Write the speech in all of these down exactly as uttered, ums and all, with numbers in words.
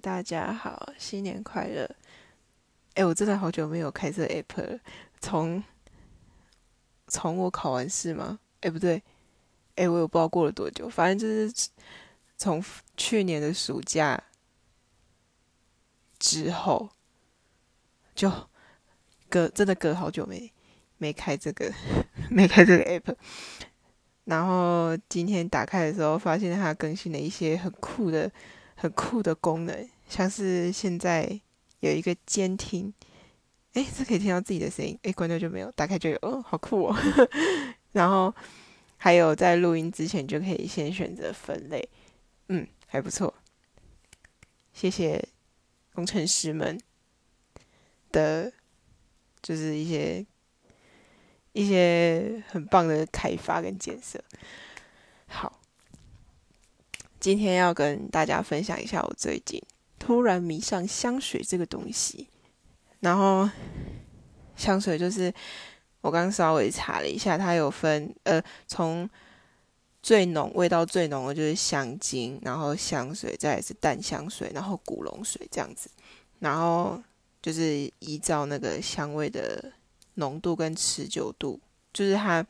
大家好，新年快乐！哎，我真的好久没有开这 app 了，从从我考完试吗？哎，不对，哎，我也不知道过了多久，反正就是从去年的暑假之后，就隔真的隔好久没没开这个没开这个 app。然后今天打开的时候，发现它更新了一些很酷的、很酷的功能，像是现在有一个监听，哎，这可以听到自己的声音，哎，关掉就没有，打开就有，哦，好酷哦。然后还有在录音之前就可以先选择分类，嗯，还不错。谢谢工程师们的，就是一些。一些很棒的开发跟建设。好，今天要跟大家分享一下我最近突然迷上香水这个东西。然后香水就是我刚稍微查了一下，它有分呃从最浓味道最浓的就是香精，然后香水，再来是淡香水，然后古龙水这样子。然后就是依照那个香味的浓度跟持久度，就是它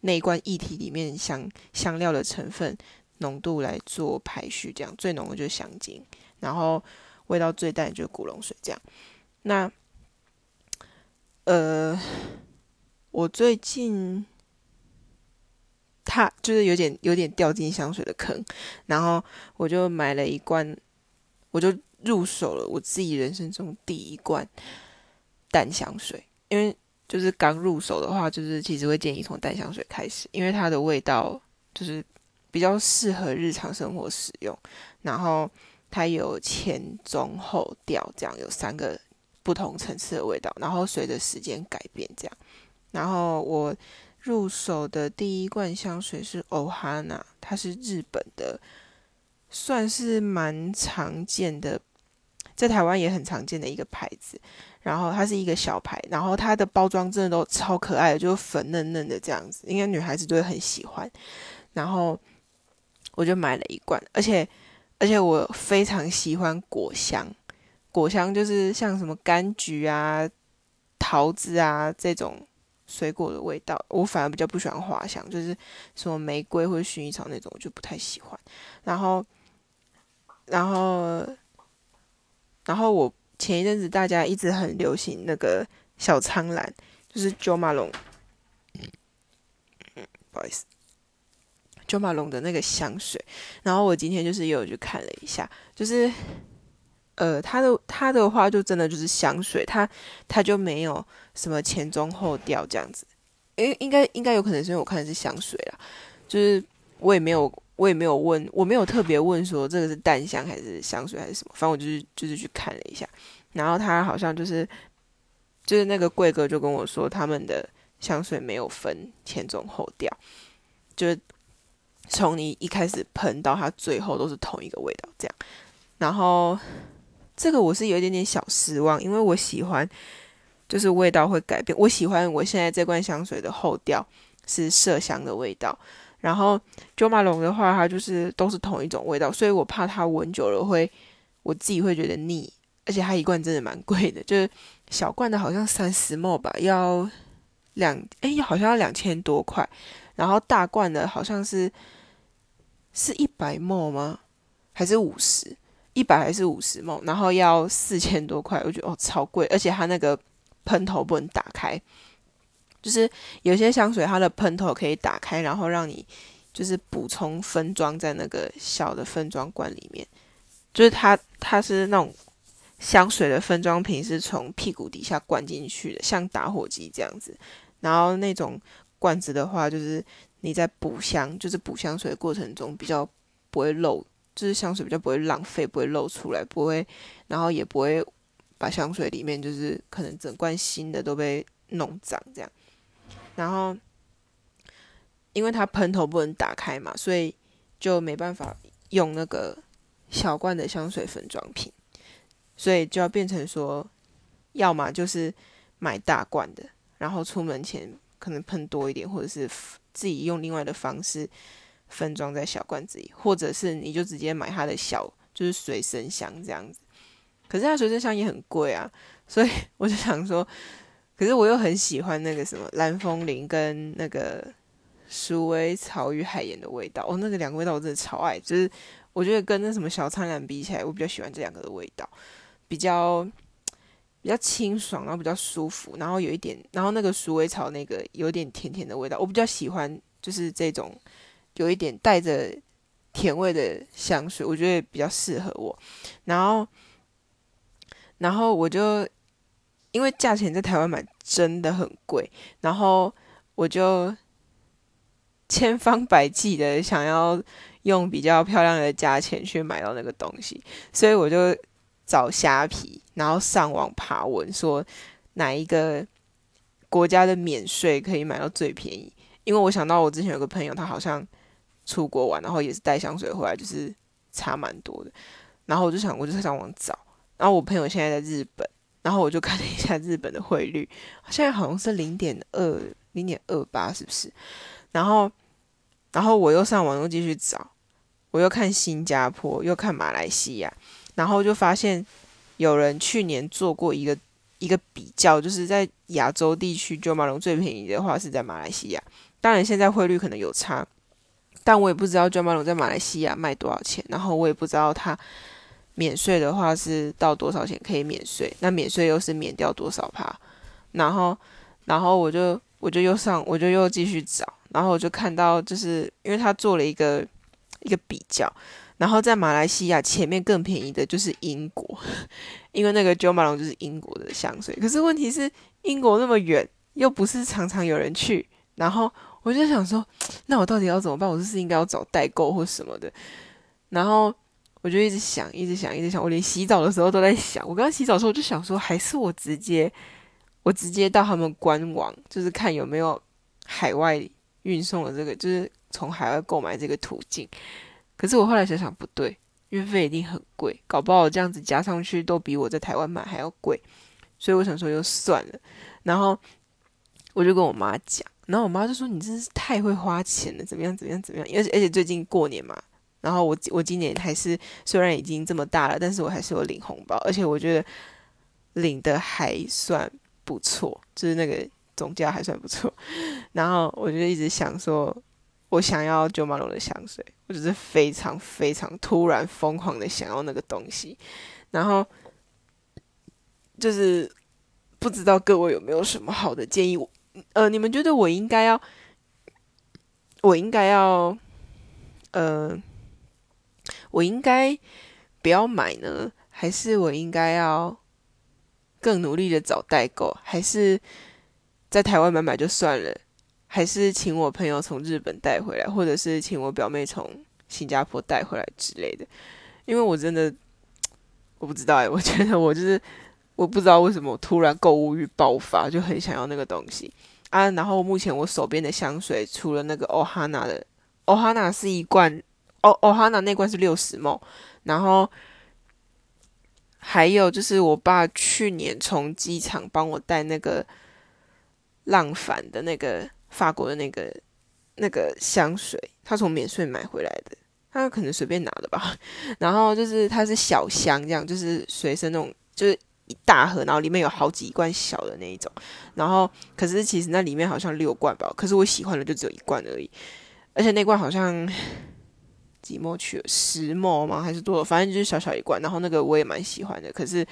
那一罐液体里面香香料的成分浓度来做排序，这样最浓的就是香精，然后味道最淡的就是古龙水这样。那呃，我最近它就是有点有点掉进香水的坑，然后我就买了一罐，我就入手了我自己人生中第一罐淡香水，因为。就是刚入手的话，就是其实会建议从淡香水开始，因为它的味道就是比较适合日常生活使用，然后它有前中后调这样，有三个不同层次的味道，然后随着时间改变这样。然后我入手的第一罐香水是 Ohana， 它是日本的，算是蛮常见的，在台湾也很常见的一个牌子。然后它是一个小牌，然后它的包装真的都超可爱的，就是粉嫩嫩的这样子，应该女孩子都会很喜欢。然后我就买了一罐，而且而且我非常喜欢果香，果香就是像什么柑橘啊、桃子啊这种水果的味道，我反而比较不喜欢花香，就是什么玫瑰或者薰衣草那种我就不太喜欢。然后然后然后我。前一阵子大家一直很流行那个小苍兰，就是 Jo Malone， 不好意思 Jo Malone 的那个香水。然后我今天就是也有去看了一下，就是呃，它的它的话就真的就是香水，它它就没有什么前中后调这样子。应应该应该有可能是因为我看的是香水啦，就是我也没有。我也没有问，我没有特别问说这个是淡香还是香水还是什么，反正我就是就是去看了一下，然后他好像就是就是那个柜哥就跟我说，他们的香水没有分前中后调，就是从你一开始喷到它最后都是同一个味道这样。然后这个我是有一点点小失望，因为我喜欢就是味道会改变，我喜欢我现在这罐香水的后调是麝香的味道。然后 Jo Malone 的话，它就是都是同一种味道，所以我怕它闻久了会，我自己会觉得腻。而且它一罐真的蛮贵的，就是小罐的好像三十毫升吧，要两哎，好像要两千多块。然后大罐的好像是是一百 ml 吗？还是五十？一百还是五十 ml？ 然后要四千多块，我觉得哦超贵，而且它那个喷头不能打开。就是有些香水它的喷头可以打开，然后让你就是补充分装在那个小的分装罐里面，就是它它是那种香水的分装瓶是从屁股底下灌进去的，像打火机这样子。然后那种罐子的话，就是你在补香，就是补香水的过程中比较不会漏，就是香水比较不会浪费，不会漏出来，不会，然后也不会把香水里面就是可能整罐新的都被弄脏这样。然后，因为它喷头不能打开嘛，所以就没办法用那个小罐的香水分装瓶，所以就要变成说，要么就是买大罐的，然后出门前可能喷多一点，或者是自己用另外的方式分装在小罐子里，或者是你就直接买它的小，就是随身箱这样子。可是它随身箱也很贵啊，所以我就想说，可是我又很喜欢那个什么蓝风铃跟那个鼠尾草与海盐的味道，哦，那个两个味道我真的超爱，就是我觉得跟那什么小苍兰比起来，我比较喜欢这两个的味道，比较比较清爽，然后比较舒服，然后有一点，然后那个鼠尾草那个有点甜甜的味道，我比较喜欢就是这种有一点带着甜味的香水，我觉得比较适合我，然后。然后我就因为价钱在台湾买真的很贵，然后我就千方百计的想要用比较漂亮的价钱去买到那个东西，所以我就找虾皮，然后上网爬文说哪一个国家的免税可以买到最便宜，因为我想到我之前有个朋友，他好像出国玩，然后也是带香水回来，就是差蛮多的，然后我就想我就上网找。然后我朋友现在在日本，然后我就看了一下日本的汇率，现在好像是 零点二零点二八 是不是，然后然后我又上网又继续找，我又看新加坡又看马来西亚，然后就发现有人去年做过一个一个比较，就是在亚洲地区Jo Malone最便宜的话是在马来西亚，当然现在汇率可能有差，但我也不知道Jo Malone在马来西亚卖多少钱，然后我也不知道他免税的话是到多少钱可以免税，那免税又是免掉多少趴，然后然后我就我就又上我就又继续找，然后我就看到就是因为他做了一个一个比较，然后在马来西亚前面更便宜的就是英国，因为那个Jo Malone就是英国的香水，可是问题是英国那么远，又不是常常有人去，然后我就想说那我到底要怎么办，我是不是应该要找代购或什么的，然后我就一直想一直想一直想，我连洗澡的时候都在想，我刚刚洗澡的时候我就想说还是我直接我直接到他们官网，就是看有没有海外运送的这个，就是从海外购买这个途径，可是我后来想想不对，运费一定很贵，搞不好我这样子加上去都比我在台湾买还要贵，所以我想说就算了，然后我就跟我妈讲，然后我妈就说你真是太会花钱了，怎么样怎么样怎么样，而且而且最近过年嘛，然后我我今年还是虽然已经这么大了，但是我还是有领红包，而且我觉得领的还算不错，就是那个总价还算不错。然后我就一直想说，我想要Jo Malone的香水，我就是非常非常突然疯狂的想要那个东西。然后就是不知道各位有没有什么好的建议？我呃，你们觉得我应该要，我应该要，呃。我应该不要买呢，还是我应该要更努力的找代购，还是在台湾买买就算了，还是请我朋友从日本带回来，或者是请我表妹从新加坡带回来之类的？因为我真的我不知道耶，我觉得我就是我不知道为什么我突然购物欲爆发，就很想要那个东西啊。然后目前我手边的香水除了那个 Ohana 的 Ohana 是一罐哦哦，哈娜那罐是六十毫升，然后还有就是我爸去年从机场帮我带那个浪凡的那个法国的那个那个香水，他从免税买回来的，他可能随便拿的吧。然后就是它是小箱这样，就是随身那种，就是一大盒，然后里面有好几罐小的那一种。然后可是其实那里面好像六罐吧，可是我喜欢的就只有一罐而已，而且那罐好像。几毛去了十毛吗？还是多少？反正就是小小一罐，然后那个我也蛮喜欢的，可是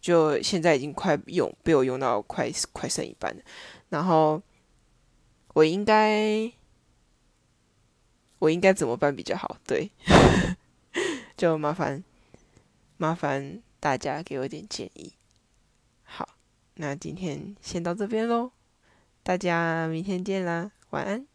就现在已经快用被我用到快快剩一半了。然后我应该我应该怎么办比较好？对，就麻烦麻烦大家给我一点建议。好，那今天先到这边咯，大家明天见啦，晚安。